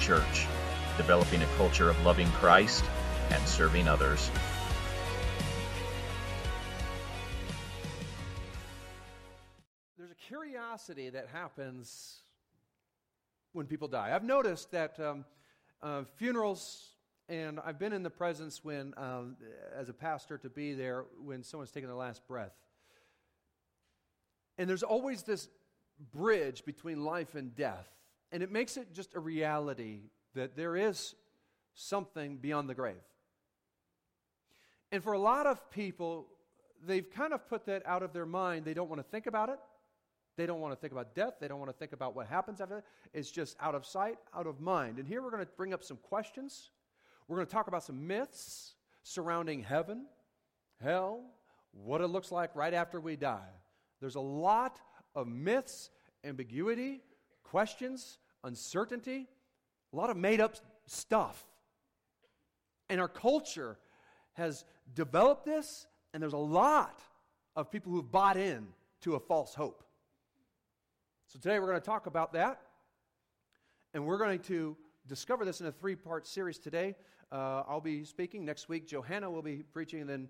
church, developing a culture of loving Christ and serving others. There's a curiosity that happens when people die. I've noticed that funerals, and I've been in the presence when, as a pastor, to be there when someone's taking their last breath. And there's always this bridge between life and death. And it makes it just a reality that there is something beyond the grave. And for a lot of people, they've kind of put that out of their mind. They don't want to think about it. They don't want to think about death. They don't want to think about what happens after that. It's just out of sight, out of mind. And here we're going to bring up some questions. We're going to talk about some myths surrounding heaven, hell, what it looks like right after we die. There's a lot of myths, ambiguity, questions, uncertainty, a lot of made-up stuff. And our culture has developed this, and there's a lot of people who've bought in to a false hope. So today we're going to talk about that, and we're going to discover this in a three-part series today. I'll be speaking next week. Johanna will be preaching,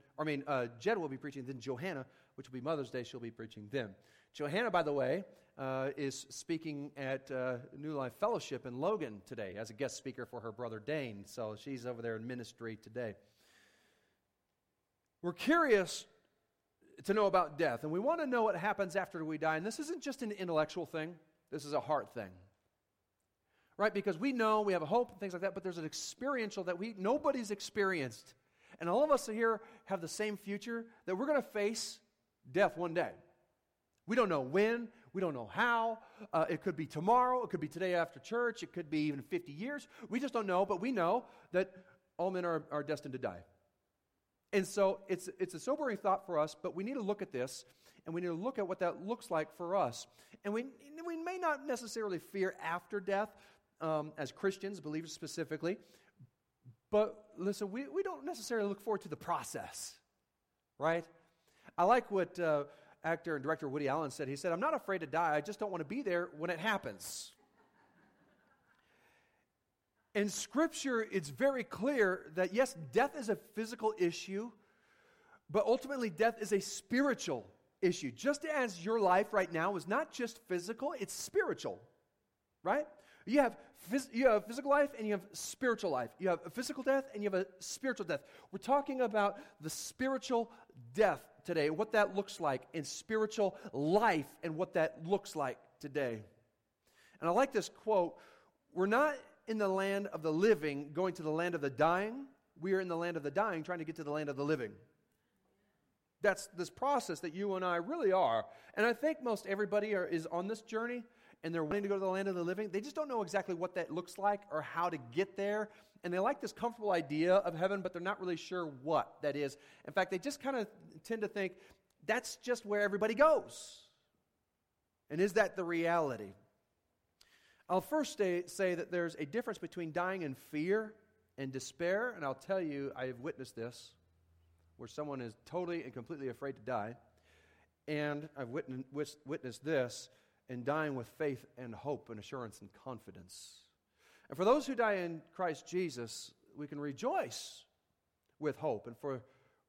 Jed will be preaching, then Johanna, which will be Mother's Day, she'll be preaching then. Johanna, by the way, is speaking at New Life Fellowship in Logan today as a guest speaker for her brother Dane, so she's over there in ministry today. We're curious to know about death, and we want to know what happens after we die, and this isn't just an intellectual thing, this is a heart thing, right? Because we know, we have a hope, and things like that, but there's an experiential that nobody's experienced, and all of us here have the same future, that we're going to face death one day. We don't know when, we don't know how, it could be tomorrow, it could be today after church, it could be even 50 years, we just don't know, but we know that all men are destined to die. And so it's a sobering thought for us, but we need to look at this, and we need to look at what that looks like for us. And we may not necessarily fear after death, as Christians, believers specifically, but listen, we don't necessarily look forward to the process, right? I like what actor and director Woody Allen said. He said, "I'm not afraid to die, I just don't want to be there when it happens." In Scripture, it's very clear that, yes, death is a physical issue, but ultimately death is a spiritual issue. Just as your life right now is not just physical, it's spiritual, right? You have physical life and you have spiritual life. You have a physical death and you have a spiritual death. We're talking about the spiritual death today, what that looks like, and spiritual life and what that looks like today. And I like this quote. We're not in the land of the living going to the land of the dying. We are in the land of the dying trying to get to the land of the living. That's this process that you and I really are. And I think most everybody is on this journey, and they're wanting to go to the land of the living. They just don't know exactly what that looks like or how to get there. And they like this comfortable idea of heaven, but they're not really sure what that is. In fact, they just kind of tend to think that's just where everybody goes. And is that the reality? I'll first say that there's a difference between dying in fear and despair, and I'll tell you, I have witnessed this, where someone is totally and completely afraid to die, and I've witnessed this in dying with faith and hope and assurance and confidence. And for those who die in Christ Jesus, we can rejoice with hope, and for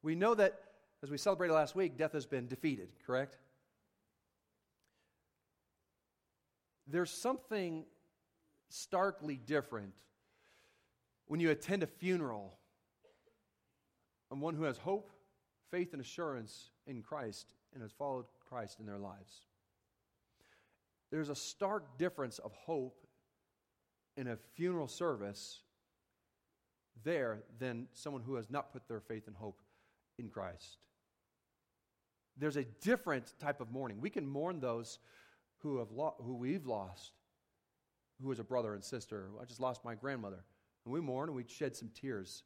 we know that, as we celebrated last week, death has been defeated, correct? There's something starkly different when you attend a funeral and one who has hope, faith, and assurance in Christ and has followed Christ in their lives. There's a stark difference of hope in a funeral service there than someone who has not put their faith and hope in Christ. There's a different type of mourning. We can mourn those who we've lost, who is a brother and sister. I just lost my grandmother. And we mourn and we shed some tears.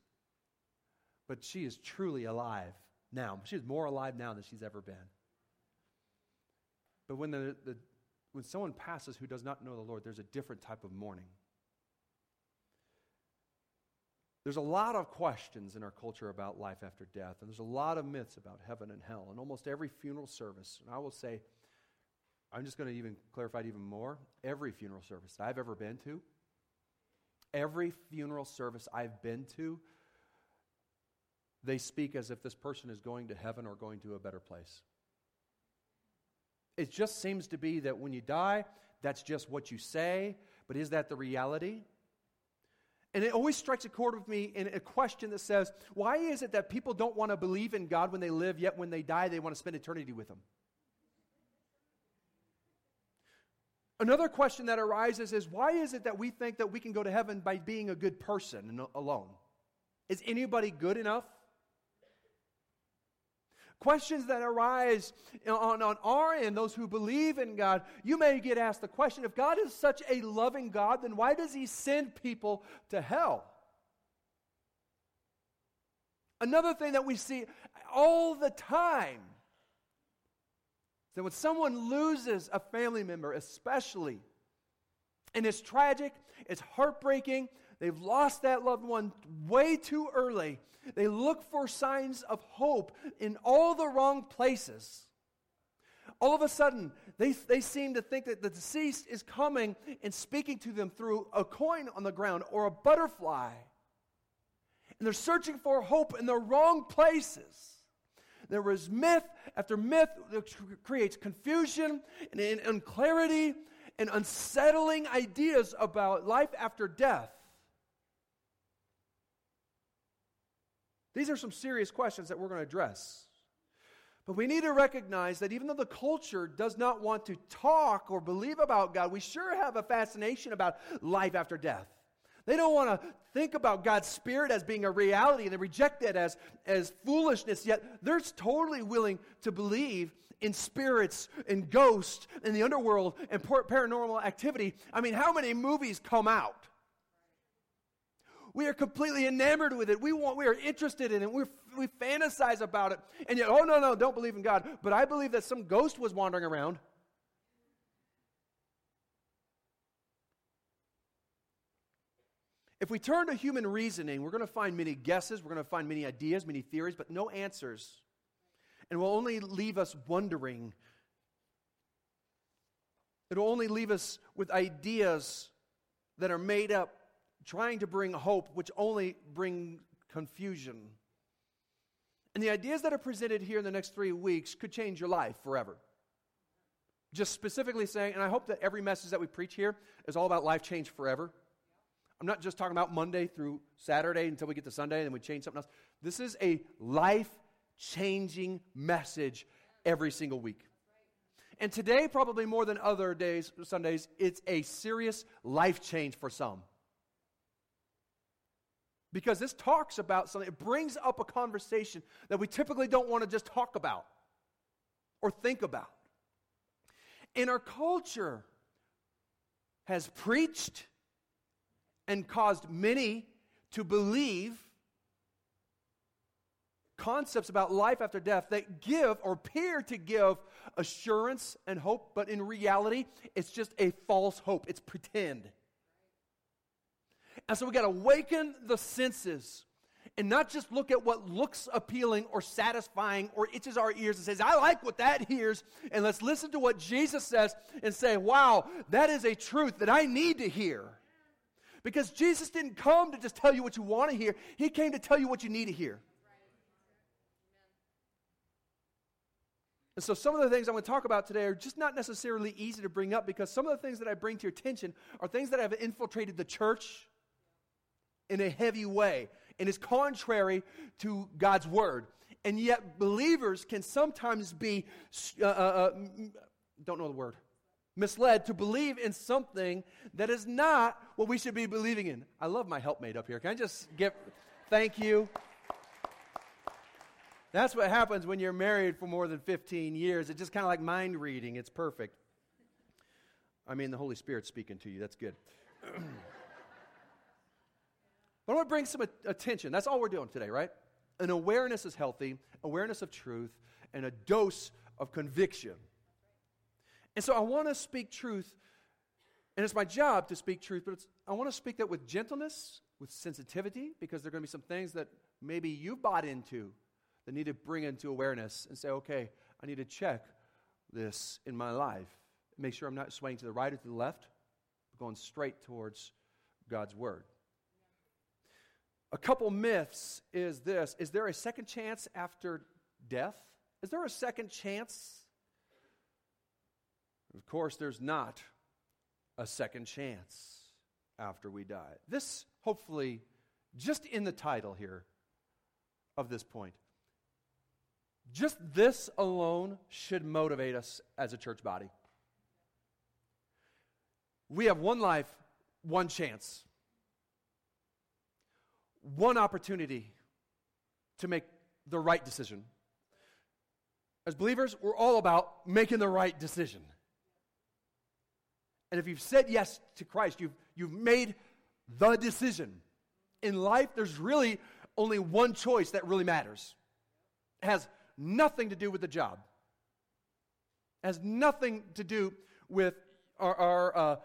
But she is truly alive now. She's more alive now than she's ever been. But when when someone passes who does not know the Lord, there's a different type of mourning. There's a lot of questions in our culture about life after death, and there's a lot of myths about heaven and hell in almost every funeral service. And I will say, I'm just going to even clarify it even more. Every funeral service that I've ever been to, Every funeral service I've been to, they speak as if this person is going to heaven or going to a better place. It just seems to be that when you die, that's just what you say, but is that the reality? And it always strikes a chord with me in a question that says, why is it that people don't want to believe in God when they live, yet when they die, they want to spend eternity with Him? Another question that arises is, why is it that we think that we can go to heaven by being a good person alone? Is anybody good enough? Questions that arise on our end, those who believe in God, you may get asked the question, if God is such a loving God, then why does He send people to hell? Another thing that we see all the time is that when someone loses a family member, especially, and it's tragic, it's heartbreaking, they've lost that loved one way too early. They look for signs of hope in all the wrong places. All of a sudden, they seem to think that the deceased is coming and speaking to them through a coin on the ground or a butterfly. And they're searching for hope in the wrong places. There is myth after myth that creates confusion and unclarity and unsettling ideas about life after death. These are some serious questions that we're going to address. But we need to recognize that even though the culture does not want to talk or believe about God, we sure have a fascination about life after death. They don't want to think about God's Spirit as being a reality, and they reject it as foolishness, yet they're totally willing to believe in spirits and ghosts and the underworld and paranormal activity. I mean, how many movies come out? We are completely enamored with it. We are interested in it. We fantasize about it. And yet, oh, no, don't believe in God. But I believe that some ghost was wandering around. If we turn to human reasoning, we're going to find many guesses. We're going to find many ideas, many theories, but no answers. And will only leave us wondering. It will only leave us with ideas that are made up, trying to bring hope, which only bring confusion. And the ideas that are presented here in the next 3 weeks could change your life forever. Just specifically saying, and I hope that every message that we preach here is all about life change forever. I'm not just talking about Monday through Saturday until we get to Sunday and then we change something else. This is a life-changing message every single week. And today, probably more than other days, Sundays, it's a serious life change for some. Because this talks about something, it brings up a conversation that we typically don't want to just talk about or think about. And our culture has preached and caused many to believe concepts about life after death that give or appear to give assurance and hope, but in reality, it's just a false hope. It's pretend. And so we got to awaken the senses and not just look at what looks appealing or satisfying or itches our ears and says, I like what that hears, and let's listen to what Jesus says and say, wow, that is a truth that I need to hear. Because Jesus didn't come to just tell you what you want to hear. He came to tell you what you need to hear. And so some of the things I'm going to talk about today are just not necessarily easy to bring up because some of the things that I bring to your attention are things that have infiltrated the church in a heavy way, and is contrary to God's word. And yet believers can sometimes be, misled to believe in something that is not what we should be believing in. I love my helpmate up here. Can I just thank you? That's what happens when you're married for more than 15 years. It's just kind of like mind reading. It's perfect. I mean, the Holy Spirit's speaking to you. That's good. But I want to bring some attention. That's all we're doing today, right? An awareness is healthy, awareness of truth, and a dose of conviction. And so I want to speak truth, and it's my job to speak truth, but I want to speak that with gentleness, with sensitivity, because there are going to be some things that maybe you bought into that need to bring into awareness and say, okay, I need to check this in my life. Make sure I'm not swaying to the right or to the left, but going straight towards God's word. A couple myths is this. Is there a second chance after death? Is there a second chance? Of course, there's not a second chance after we die. This, hopefully, just in the title here of this point, just this alone should motivate us as a church body. We have one life, one chance, one opportunity to make the right decision. As believers, we're all about making the right decision. And if you've said yes to Christ, you've made the decision. In life, there's really only one choice that really matters. It has nothing to do with the job. It has nothing to do with our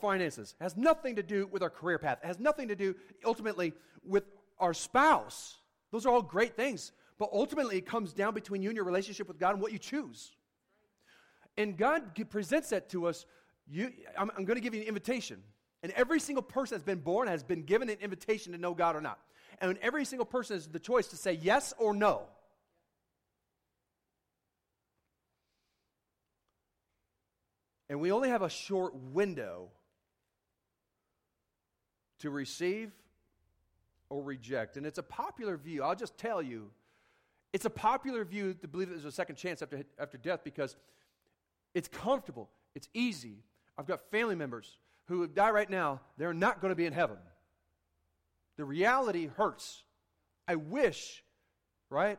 finances. It has nothing to do with our career path. It has nothing to do, ultimately, with our spouse. Those are all great things. But ultimately, it comes down between you and your relationship with God and what you choose. And God presents that to us. I'm going to give you an invitation. And every single person that's been born has been given an invitation to know God or not. And every single person has the choice to say yes or no. And we only have a short window to receive or reject. And it's a popular view. I'll just tell you, it's a popular view to believe that there's a second chance after death because it's comfortable. It's easy. I've got family members who would die right now. They're not going to be in heaven. The reality hurts. I wish, right,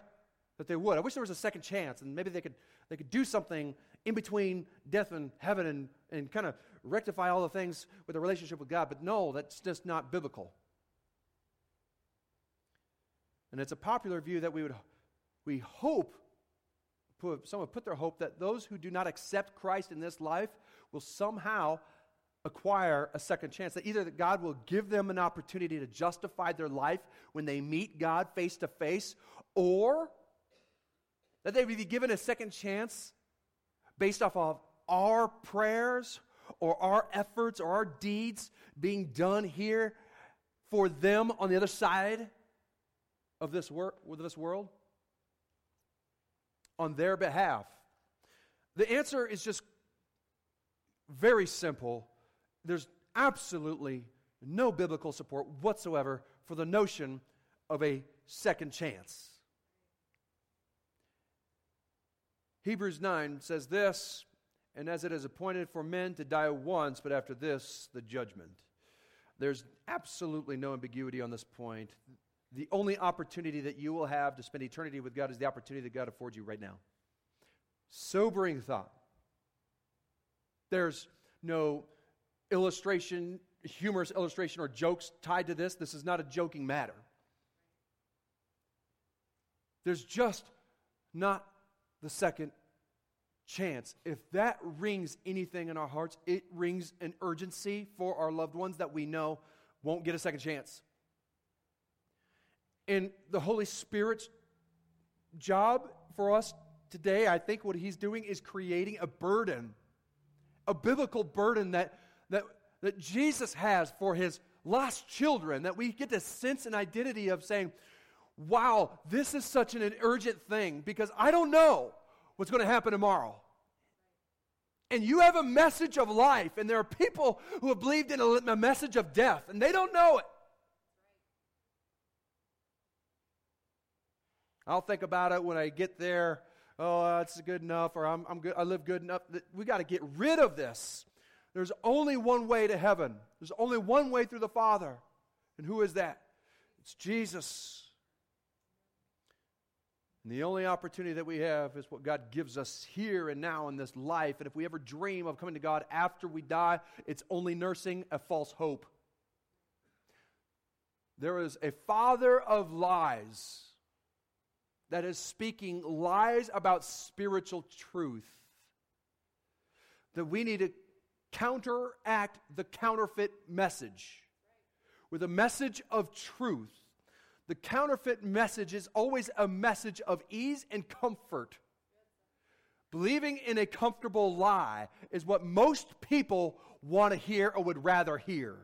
that they would. I wish there was a second chance, and maybe they could do something in between death and heaven and kind of rectify all the things with a relationship with God. But no, that's just not biblical. And it's a popular view that we hope someone put their hope that those who do not accept Christ in this life will somehow acquire a second chance, that either that God will give them an opportunity to justify their life when they meet God face to face, or that they will be given a second chance based off of our prayers or our efforts or our deeds being done here for them on the other side of this world. On their behalf. The answer is just very simple. There's absolutely no biblical support whatsoever for the notion of a second chance. Hebrews 9 says this, and as it is appointed for men to die once, but after this, the judgment. There's absolutely no ambiguity on this point. The only opportunity that you will have to spend eternity with God is the opportunity that God affords you right now. Sobering thought. There's no illustration, humorous illustration or jokes tied to this. This is not a joking matter. There's just not the second chance. If that rings anything in our hearts, it rings an urgency for our loved ones that we know won't get a second chance. And the Holy Spirit's job for us today, I think what he's doing is creating a burden, a biblical burden that Jesus has for his lost children, that we get to sense an identity of saying, wow, this is such an urgent thing because I don't know what's going to happen tomorrow. And you have a message of life, and there are people who have believed in a message of death, and they don't know it. I'll think about it when I get there. Oh, that's good enough, or I'm good. I live good enough. We got to get rid of this. There's only one way to heaven. There's only one way through the Father, and who is that? It's Jesus. And the only opportunity that we have is what God gives us here and now in this life. And if we ever dream of coming to God after we die, it's only nursing a false hope. There is a father of lies that is speaking lies about spiritual truth, that we need to counteract the counterfeit message with a message of truth. The counterfeit message is always a message of ease and comfort. Believing in a comfortable lie is what most people want to hear or would rather hear.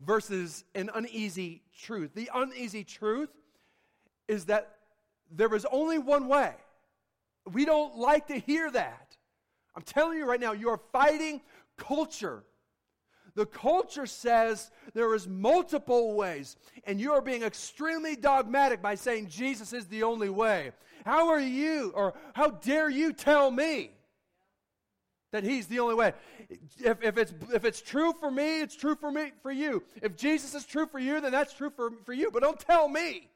versus an uneasy truth. The uneasy truth is that there is only one way. We don't like to hear that. I'm telling you right now, you are fighting culture. The culture says there is multiple ways, and you are being extremely dogmatic by saying Jesus is the only way. How are you, or how dare you tell me that he's the only way? If it's true for me, it's true for me, for you. If Jesus is true for you, then that's true for you, but don't tell me.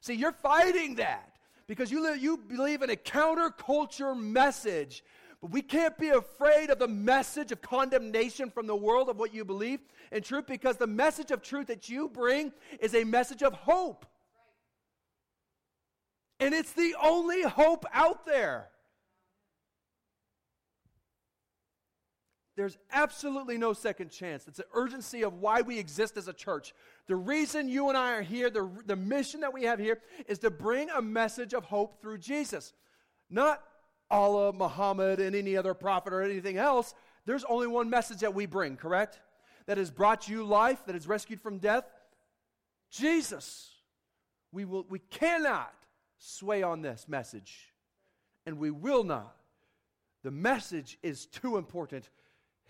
See, you're fighting that because you believe in a counterculture message. But we can't be afraid of the message of condemnation from the world of what you believe in truth, because the message of truth that you bring is a message of hope. Right. And it's the only hope out there. There's absolutely no second chance. It's the urgency of why we exist as a church. The reason you and I are here, the mission that we have here, is to bring a message of hope through Jesus. Not Allah, Muhammad, and any other prophet or anything else. There's only one message that we bring, correct? That has brought you life, that has rescued from death. Jesus. We cannot sway on this message, and we will not. The message is too important.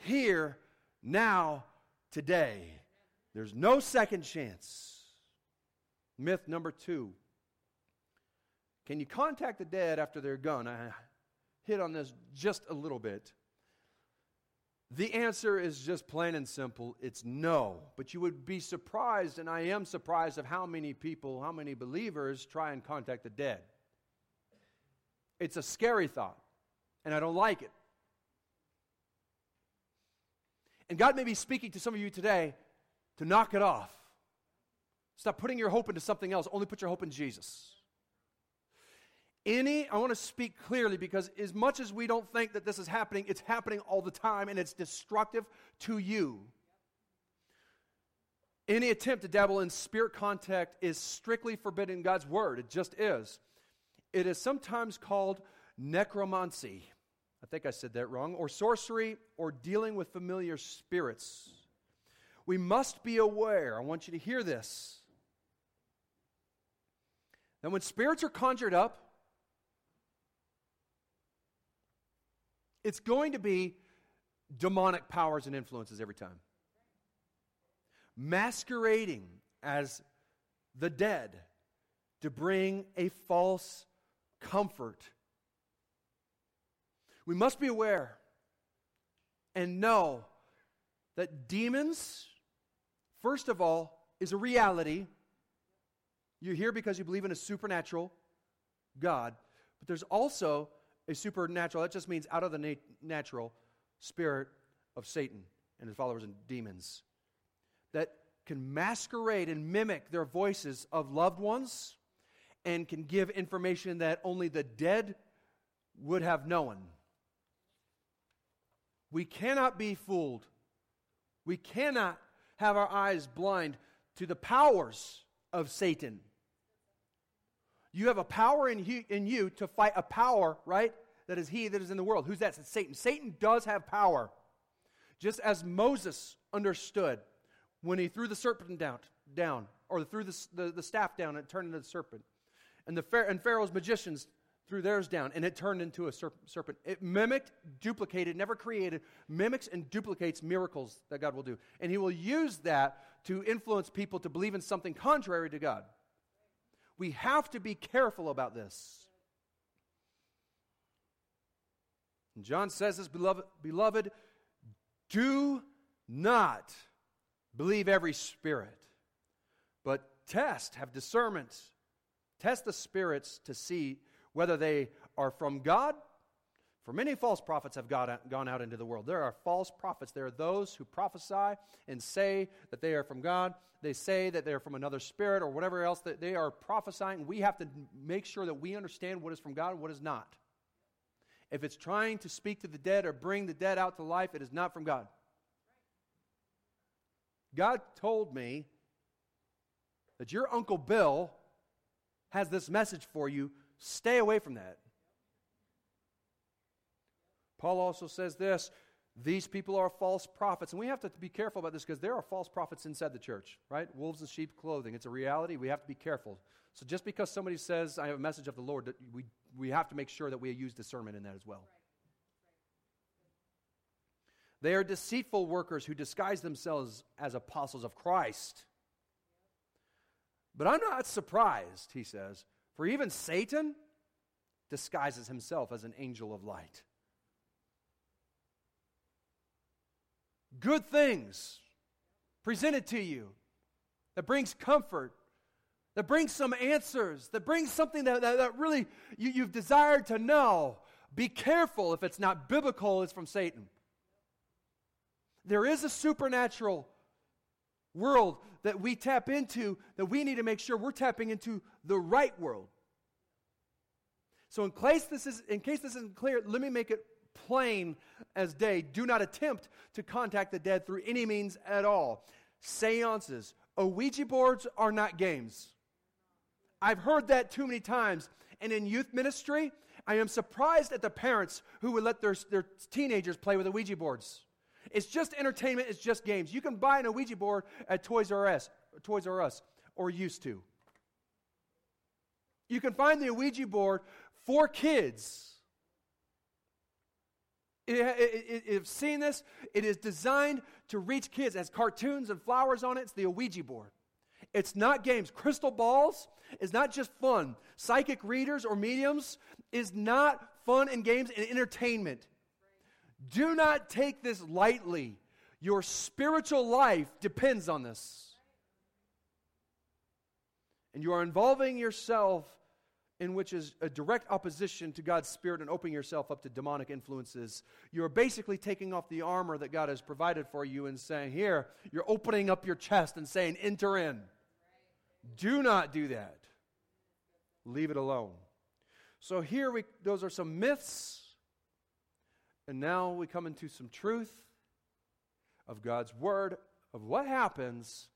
Here, now, today. There's no second chance. Myth number 2. Can you contact the dead after they're gone? I hit on this just a little bit. The answer is just plain and simple. It's no. But you would be surprised, and I am surprised, of how many believers try and contact the dead. It's a scary thought, and I don't like it. And God may be speaking to some of you today to knock it off. Stop putting your hope into something else. Only put your hope in Jesus. I want to speak clearly, because as much as we don't think that this is happening, it's happening all the time, and it's destructive to you. Any attempt to dabble in spirit contact is strictly forbidden in God's word. It just is. It is sometimes called necromancy. I think I said that wrong. Or sorcery, or dealing with familiar spirits. We must be aware. I want you to hear this. That when spirits are conjured up, it's going to be demonic powers and influences every time. Masquerading as the dead to bring a false comfort. We must be aware and know that demons, first of all, is a reality. You're here because you believe in a supernatural God, but there's also a supernatural, that just means out of the natural, spirit of Satan and his followers and demons that can masquerade and mimic their voices of loved ones and can give information that only the dead would have known. We cannot be fooled. We cannot have our eyes blind to the powers of Satan. You have a power in you to fight a power, right? That is he that is in the world. Who's that? It's Satan. Satan does have power. Just as Moses understood when he threw the serpent down or threw the staff down, and it turned into the serpent. And Pharaoh's magicians threw theirs down, and it turned into a serpent. It mimicked, duplicated, never created, mimics and duplicates miracles that God will do. And he will use that to influence people to believe in something contrary to God. We have to be careful about this. And John says this, Beloved, do not believe every spirit, but have discernment. Test the spirits to see whether they are from God. For many false prophets have gone out into the world. There are false prophets. There are those who prophesy and say that they are from God. They say that they are from another spirit or whatever else that they are prophesying. We have to make sure that we understand what is from God and what is not. If it's trying to speak to the dead or bring the dead out to life, it is not from God. God told me that your Uncle Bill has this message for you. Stay away from that. Paul also says this, These people are false prophets. And we have to be careful about this because there are false prophets inside the church, right? Wolves in sheep clothing. It's a reality. We have to be careful. So just because somebody says, I have a message of the Lord, that we have to make sure that we use discernment in that as well. Right. Right. They are deceitful workers who disguise themselves as apostles of Christ. But I'm not surprised, he says, for even Satan disguises himself as an angel of light. Good things presented to you that brings comfort, that brings some answers, that brings something that really you've desired to know. Be careful if it's not biblical, it's from Satan. There is a supernatural world that we tap into that we need to make sure we're tapping into the right world. So in case this isn't clear, let me make it plain as day. Do not attempt to contact the dead through any means at all. Seances, Ouija boards are not games. I've heard that too many times. And in youth ministry, I am surprised at the parents who would let their teenagers play with Ouija boards. It's just entertainment. It's just games. You can buy an Ouija board at Toys R Us, or used to. You can find the Ouija board for kids. I've seen this. It is designed to reach kids. It has cartoons and flowers on it. It's the Ouija board. It's not games. Crystal balls is not just fun. Psychic readers or mediums is not fun and games and entertainment. Do not take this lightly. Your spiritual life depends on this. And you are involving yourself in which is a direct opposition to God's Spirit and opening yourself up to demonic influences. You're basically taking off the armor that God has provided for you and saying, here, you're opening up your chest and saying, enter in. Do not do that. Leave it alone. So here those are some myths. And now we come into some truth of God's Word of what happens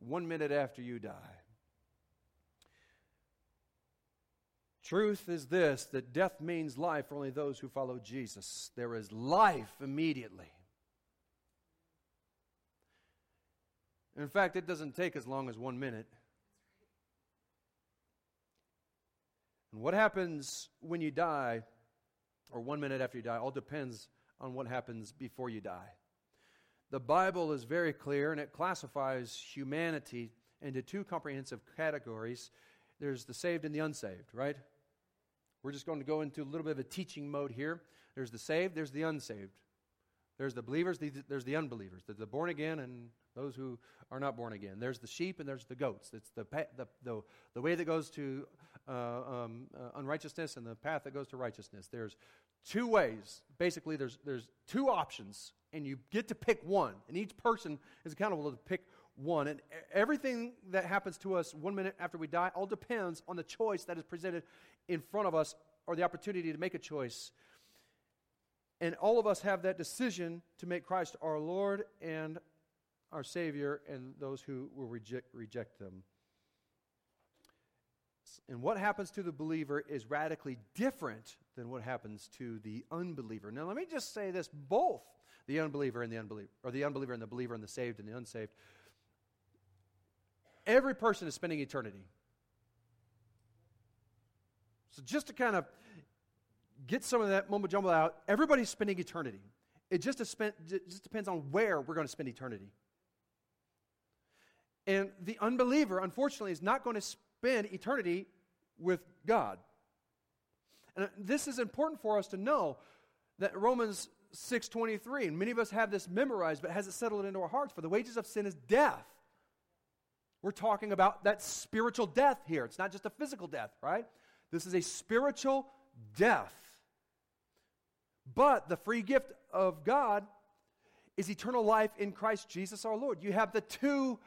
1 minute after you die. Truth is this, that death means life for only those who follow Jesus. There is life immediately. In fact, it doesn't take as long as 1 minute. And what happens when you die, or 1 minute after you die, all depends on what happens before you die. The Bible is very clear, and it classifies humanity into two comprehensive categories. There's the saved and the unsaved, right? We're just going to go into a little bit of a teaching mode here. There's the saved, there's the unsaved. There's the believers, there's the unbelievers. There's the born again and those who are not born again. There's the sheep and there's the goats. It's the way that goes to unrighteousness and the path that goes to righteousness. There's two ways. Basically, there's two options, and you get to pick one. And each person is accountable to pick one. And everything that happens to us 1 minute after we die all depends on the choice that is presented in front of us or the opportunity to make a choice. And all of us have that decision to make Christ our Lord and our Savior and those who will reject them. And what happens to the believer is radically different than what happens to the unbeliever. Now, let me just say this. Both the unbeliever and the unbeliever, or the unbeliever and the believer and the saved and the unsaved, every person is spending eternity. So just to kind of get some of that mumbo-jumbo out, everybody's spending eternity. It just depends on where we're going to spend eternity. And the unbeliever, unfortunately, is not going to spend eternity with God. And this is important for us to know that Romans 6:23, and many of us have this memorized, but has it settled into our hearts? For the wages of sin is death. We're talking about that spiritual death here. It's not just a physical death, right? This is a spiritual death. But the free gift of God is eternal life in Christ Jesus our Lord. You have the two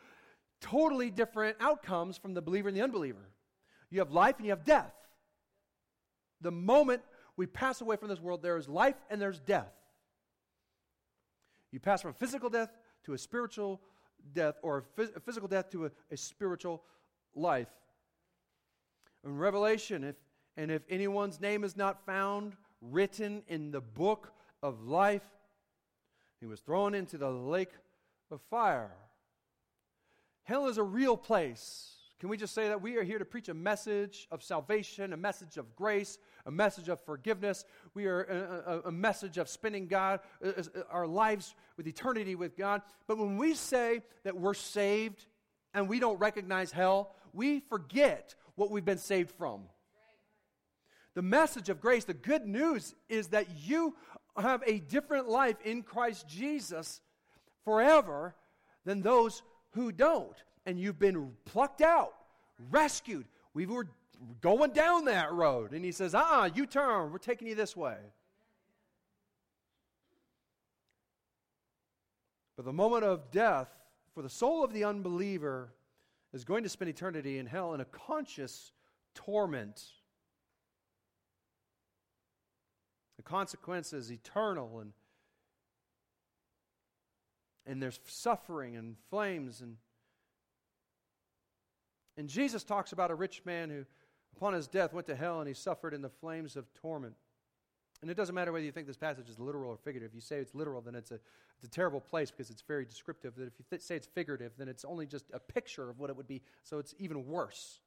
totally different outcomes from the believer and the unbeliever. You have life and you have death. The moment we pass away from this world, there is life and there's death. You pass from physical death to a spiritual death, or a physical death to a spiritual life. In Revelation, if anyone's name is not found written in the book of life, He was thrown into the lake of fire. Hell is a real place. Can we just say that we are here to preach a message of salvation, a message of grace, a message of forgiveness. We are a message of spending God, our lives with eternity with God. But when we say that we're saved and we don't recognize hell, we forget what we've been saved from. The message of grace, the good news, is that you have a different life in Christ Jesus forever than those who don't. And you've been plucked out, rescued. We were going down that road. And he says, you turn. We're taking you this way. But the moment of death for the soul of the unbeliever is going to spend eternity in hell in a conscious torment. The consequence is eternal, and there's suffering and flames. And Jesus talks about a rich man who, upon his death, went to hell and he suffered in the flames of torment. And it doesn't matter whether you think this passage is literal or figurative. If you say it's literal, then it's a terrible place because it's very descriptive. That if you say it's figurative, then it's only just a picture of what it would be, so it's even worse.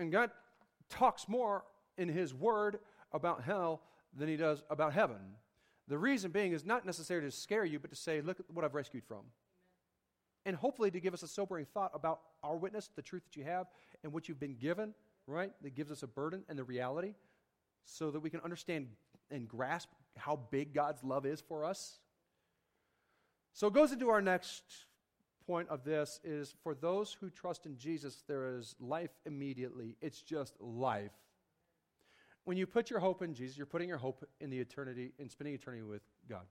And God talks more in His Word about hell than He does about heaven. The reason being is not necessarily to scare you, but to say, look at what I've rescued from. Amen. And hopefully to give us a sobering thought about our witness, the truth that you have, and what you've been given, right? That gives us a burden and the reality so that we can understand and grasp how big God's love is for us. So it goes into our next point of this is for those who trust in Jesus, there is life immediately. It's just life. When you put your hope in Jesus, you're putting your hope in the eternity, in spending eternity with God,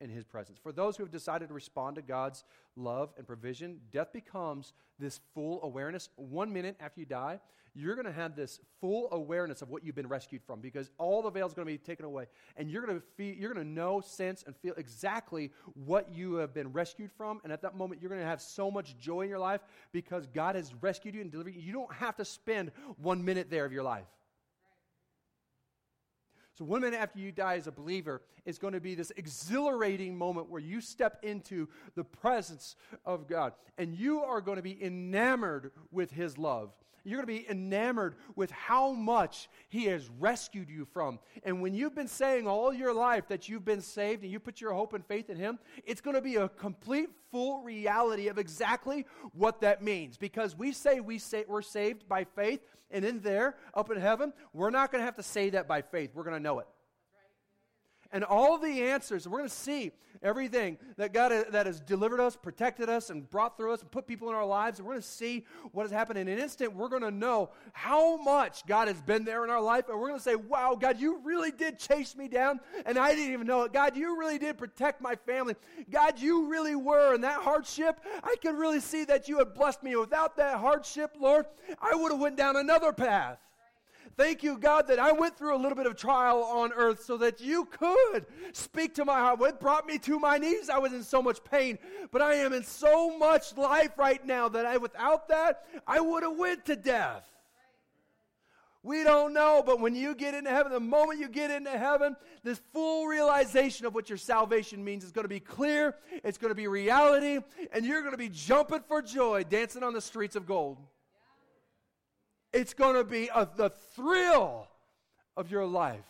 in His presence. For those who have decided to respond to God's love and provision, death becomes this full awareness. 1 minute after you die, you're going to have this full awareness of what you've been rescued from, because all the veil is going to be taken away, and you're going to know, sense, and feel exactly what you have been rescued from. And at that moment, you're going to have so much joy in your life because God has rescued you and delivered you. You don't have to spend 1 minute there of your life. So 1 minute after you die as a believer is going to be this exhilarating moment where you step into the presence of God. And you are going to be enamored with His love. You're going to be enamored with how much He has rescued you from. And when you've been saying all your life that you've been saved and you put your hope and faith in Him, it's going to be a complete, full reality of exactly what that means. Because we say we're saved by faith, and in there, up in heaven, we're not going to have to say that by faith. We're going to know it. And all the answers, we're going to see everything that God that has delivered us, protected us, and brought through us, and put people in our lives. And we're going to see what has happened in an instant. We're going to know how much God has been there in our life. And we're going to say, wow, God, you really did chase me down, and I didn't even know it. God, you really did protect my family. God, you really were. And that hardship, I could really see that you had blessed me. Without that hardship, Lord, I would have went down another path. Thank you, God, that I went through a little bit of trial on earth so that you could speak to my heart. It brought me to my knees. I was in so much pain, but I am in so much life right now that without that, I would have went to death. We don't know, but when you get into heaven, the moment you get into heaven, this full realization of what your salvation means is going to be clear, it's going to be reality, and you're going to be jumping for joy, dancing on the streets of gold. It's going to be the thrill of your life.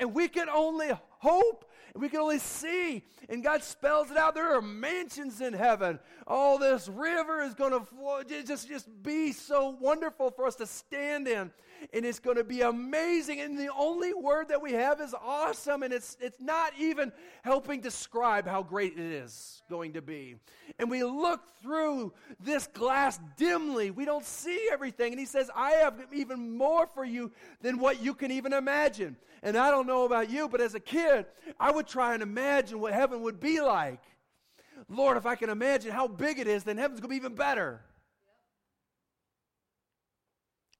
And we can only hope, and we can only see, and God spells it out. There are mansions in heaven. Oh, this river is going to flow, just be so wonderful for us to stand in. And it's going to be amazing. And the only word that we have is awesome. And it's not even helping describe how great it is going to be. And we look through this glass dimly. We don't see everything. And He says, I have even more for you than what you can even imagine. And I don't know about you, but as a kid, I would try and imagine what heaven would be like. Lord, if I can imagine how big it is, then heaven's going to be even better.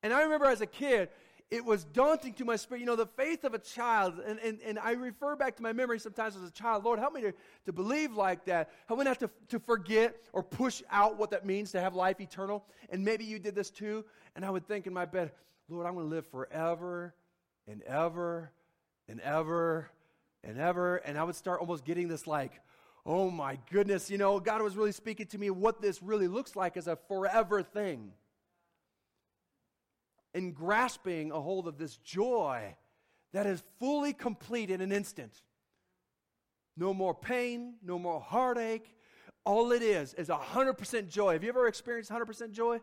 And I remember as a kid, it was daunting to my spirit. You know, the faith of a child, and I refer back to my memory sometimes as a child. Lord, help me to believe like that. Help me not to forget or push out what that means to have life eternal. And maybe you did this too. And I would think in my bed, Lord, I'm going to live forever and ever and ever and ever. And I would start almost getting this like, oh my goodness, you know, God was really speaking to me what this really looks like as a forever thing. And grasping a hold of this joy that is fully complete in an instant. No more pain, no more heartache. All it is 100% joy. Have you ever experienced 100% joy?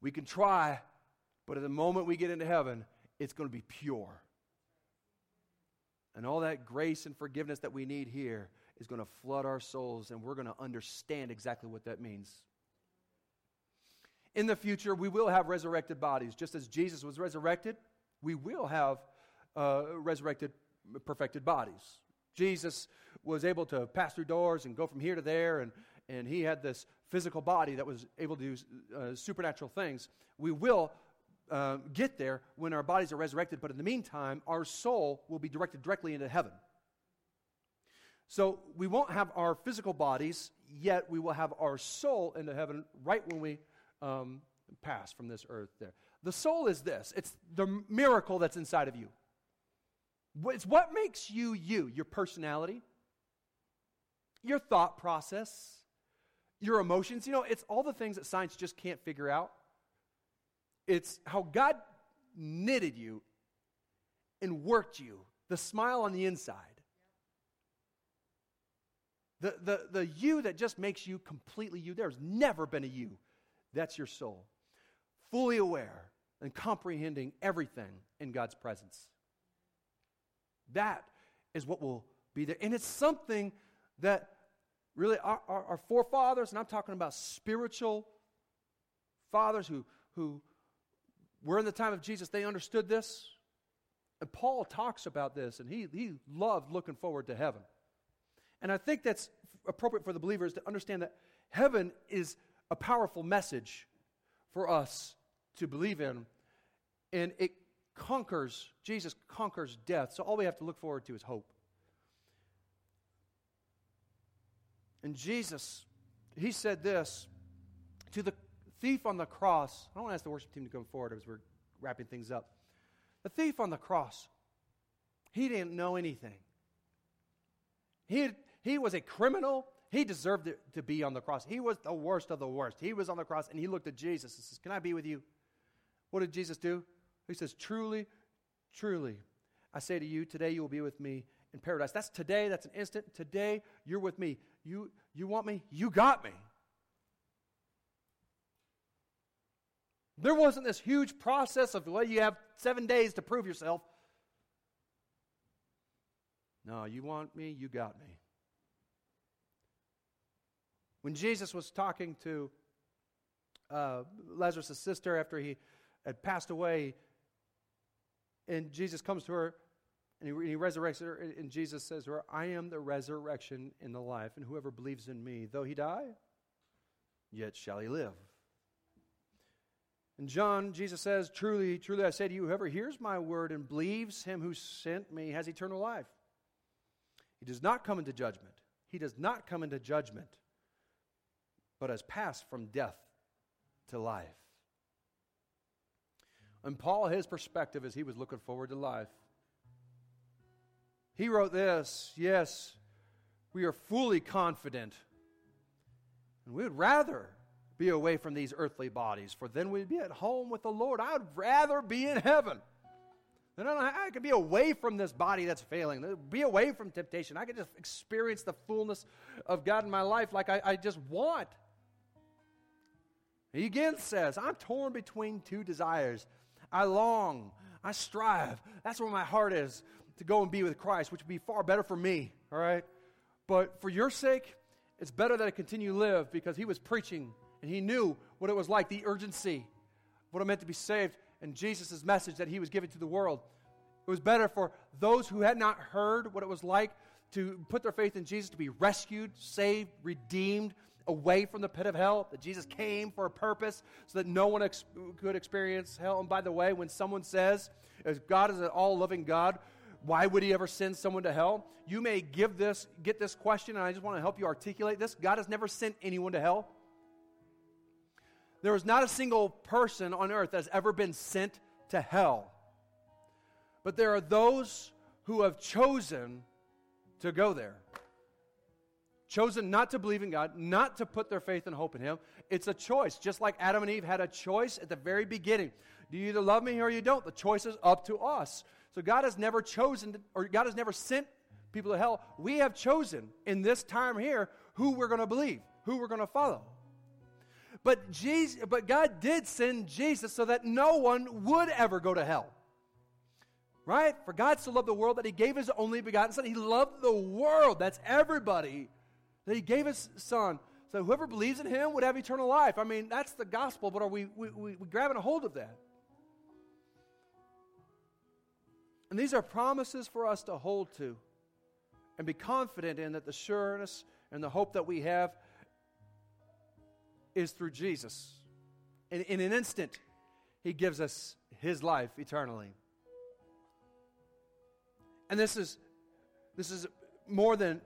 We can try, but at the moment we get into heaven, it's going to be pure. And all that grace and forgiveness that we need here is going to flood our souls, and we're going to understand exactly what that means. In the future, we will have resurrected bodies. Just as Jesus was resurrected, we will have resurrected, perfected bodies. Jesus was able to pass through doors and go from here to there, and he had this physical body that was able to do supernatural things. We will get there when our bodies are resurrected, but in the meantime, our soul will be directed directly into heaven. So we won't have our physical bodies, yet we will have our soul into heaven right when we pass from this earth there. The soul is this. It's the miracle that's inside of you. It's what makes you you, your personality, your thought process, your emotions. You know, it's all the things that science just can't figure out. It's how God knitted you and worked you, the smile on the inside. The you that just makes you completely you. There's never been a you. That's your soul. Fully aware and comprehending everything in God's presence. That is what will be there. And it's something that really our forefathers, and I'm talking about spiritual fathers who were in the time of Jesus, they understood this. And Paul talks about this, and he loved looking forward to heaven. And I think that's appropriate for the believers to understand that heaven is a powerful message for us to believe in, and it conquers, Jesus conquers death. So all we have to look forward to is hope. And Jesus, he said this to the thief on the cross. I don't want to ask the worship team to come forward as we're wrapping things up. The thief on the cross, he didn't know anything. He was a criminal. He deserved it to be on the cross. He was the worst of the worst. He was on the cross, and he looked at Jesus and says, "Can I be with you?" What did Jesus do? He says, "Truly, truly, I say to you, today you will be with me in paradise." That's today. That's an instant. Today, you're with me. You want me? You got me. There wasn't this huge process of, well, you have 7 days to prove yourself. No, you want me? You got me. When Jesus was talking to Lazarus' sister after he had passed away, and Jesus comes to her, and he resurrects her, and Jesus says to her, "I am the resurrection and the life, and whoever believes in me, though he die, yet shall he live." And John, Jesus says, "Truly, truly, I say to you, whoever hears my word and believes him who sent me has eternal life. He does not come into judgment. He does not come into judgment, but has passed from death to life." And Paul, his perspective is he was looking forward to life. He wrote this, "Yes, we are fully confident, and we would rather be away from these earthly bodies, for then we'd be at home with the Lord." I would rather be in heaven. Then I could be away from this body that's failing. Be away from temptation. I could just experience the fullness of God in my life like I just want. He again says, "I'm torn between two desires. I long, I strive." That's where my heart is, to go and be with Christ, which would be far better for me, all right? But for your sake, it's better that I continue to live, because he was preaching, and he knew what it was like, the urgency, what it meant to be saved. And Jesus' message that he was giving to the world. It was better for those who had not heard what it was like to put their faith in Jesus, to be rescued, saved, redeemed, away from the pit of hell, that Jesus came for a purpose so that no one could experience hell. And by the way, when someone says, if God is an all-loving God, why would he ever send someone to hell? You may get this question, and I just want to help you articulate this. God has never sent anyone to hell. There is not a single person on earth that has ever been sent to hell. But there are those who have chosen to go there. Chosen not to believe in God, not to put their faith and hope in Him. It's a choice, just like Adam and Eve had a choice at the very beginning. Do you either love me or you don't? The choice is up to us. So God has never chosen, or God has never sent people to hell. We have chosen in this time here who we're going to believe, who we're going to follow. But God did send Jesus so that no one would ever go to hell. Right? For God so loved the world that He gave His only begotten Son. He loved the world. That's everybody. That He gave His Son. So whoever believes in Him would have eternal life. I mean, that's the gospel, but are we grabbing a hold of that? And these are promises for us to hold to and be confident in, that the sureness and the hope that we have is through Jesus. And in an instant, He gives us His life eternally. And this is more than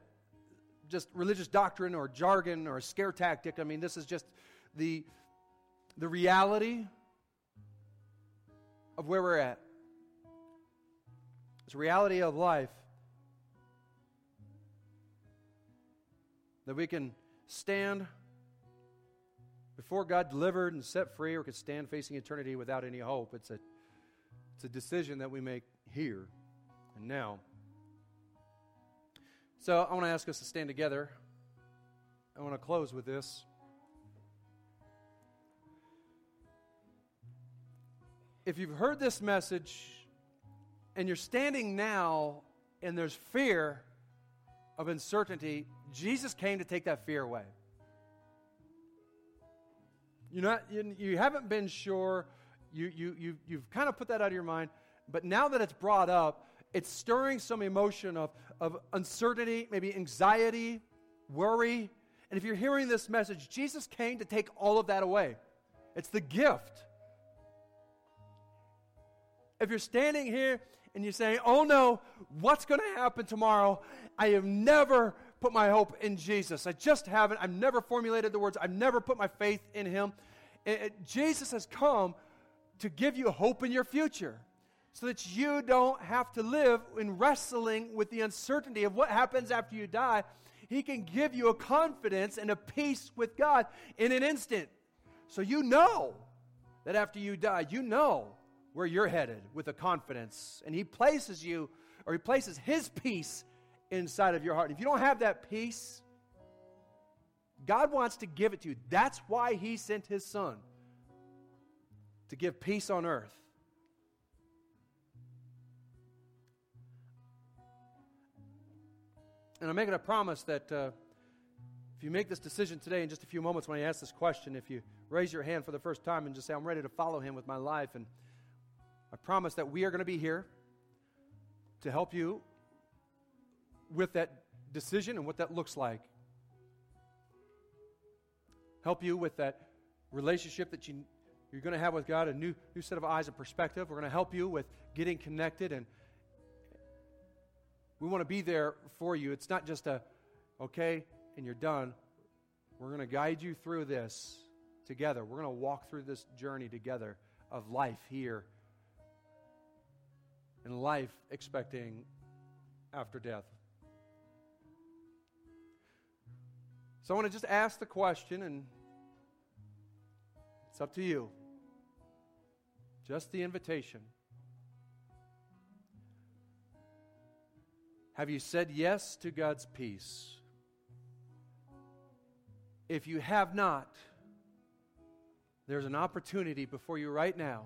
just religious doctrine or jargon or a scare tactic. I mean, this is just the reality of where we're at. It's a reality of life that we can stand before God delivered and set free, or could stand facing eternity without any hope. It's a decision that we make here and now. So I want to ask us to stand together. I want to close with this. If you've heard this message and you're standing now and there's fear of uncertainty, Jesus came to take that fear away. You haven't been sure. You've kind of put that out of your mind. But now that it's brought up, it's stirring some emotion of uncertainty, maybe anxiety, worry. And if you're hearing this message, Jesus came to take all of that away. It's the gift. If you're standing here and you're saying, oh no, what's going to happen tomorrow? I have never put my hope in Jesus. I just haven't. I've never formulated the words. I've never put my faith in Him. Jesus has come to give you hope in your future, so that you don't have to live in wrestling with the uncertainty of what happens after you die. He can give you a confidence and a peace with God in an instant. So you know that after you die, you know where you're headed with a confidence. And He places you, or He places His peace inside of your heart. If you don't have that peace, God wants to give it to you. That's why He sent His Son, to give peace on earth. And I'm making a promise that if you make this decision today, in just a few moments when I ask this question, if you raise your hand for the first time and just say, I'm ready to follow Him with my life, and I promise that we are going to be here to help you with that decision and what that looks like. Help you with that relationship that you're going to have with God, a new set of eyes and perspective. We're going to help you with getting connected, and we want to be there for you. It's not just okay, and you're done. We're going to guide you through this together. We're going to walk through this journey together of life here and life expecting after death. So I want to just ask the question, and it's up to you. Just the invitation. Have you said yes to God's peace? If you have not, there's an opportunity before you right now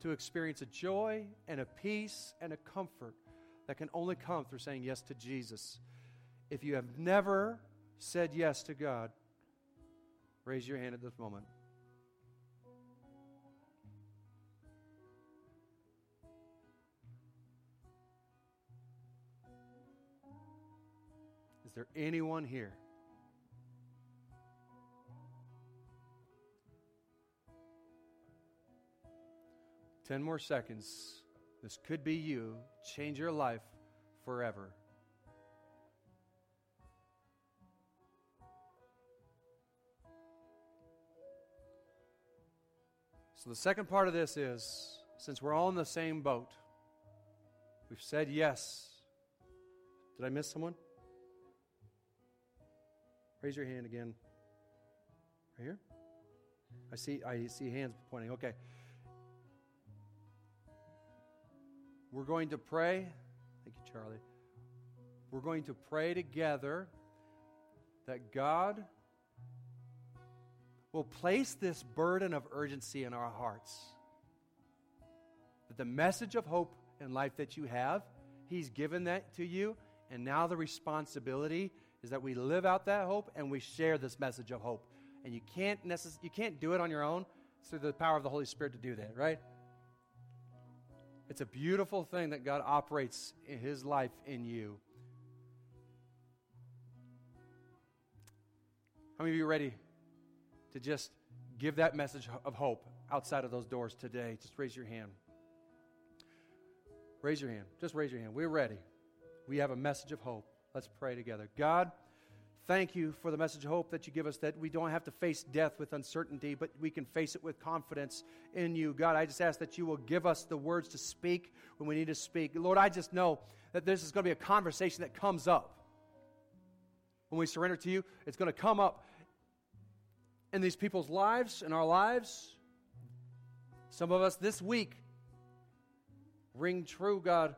to experience a joy and a peace and a comfort that can only come through saying yes to Jesus. If you have never said yes to God, raise your hand at this moment. Is there anyone here? Ten more seconds. This could be you. Change your life forever. So the second part of this is, since we're all in the same boat, we've said yes Did I miss someone? Raise your hand again. Right here? I see hands pointing. Okay. We're going to pray. Thank you, Charlie. We're going to pray together that God will place this burden of urgency in our hearts. That the message of hope and life that you have, He's given that to you, and now the responsibility is that we live out that hope and we share this message of hope. And you can't do it on your own. It's through the power of the Holy Spirit to do that, right? It's a beautiful thing that God operates in His life in you. How many of you are ready to just give that message of hope outside of those doors today? Just raise your hand. Raise your hand. Just raise your hand. We're ready. We have a message of hope. Let's pray together. God, thank you for the message of hope that you give us, that we don't have to face death with uncertainty, but we can face it with confidence in you. God, I just ask that you will give us the words to speak when we need to speak. Lord, I just know that this is going to be a conversation that comes up. When we surrender to you, it's going to come up in these people's lives, in our lives. Some of us this week ring true, God,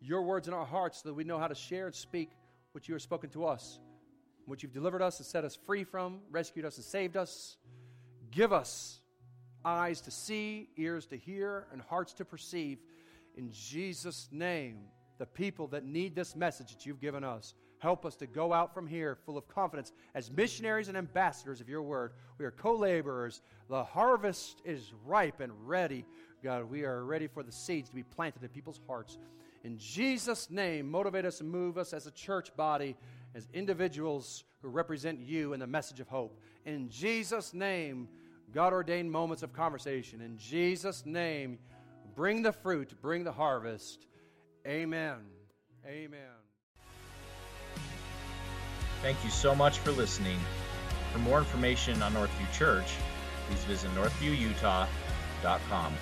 your words in our hearts so that we know how to share and speak what you have spoken to us, what you've delivered us and set us free from, rescued us and saved us. Give us eyes to see, ears to hear, and hearts to perceive. In Jesus' name, the people that need this message that you've given us, help us to go out from here full of confidence as missionaries and ambassadors of your word. We are co-laborers. The harvest is ripe and ready. God, we are ready for the seeds to be planted in people's hearts. In Jesus' name, motivate us and move us as a church body, as individuals who represent you and the message of hope. In Jesus' name, God-ordained moments of conversation. In Jesus' name, bring the fruit, bring the harvest. Amen. Amen. Thank you so much for listening. For more information on Northview Church, please visit northviewutah.com.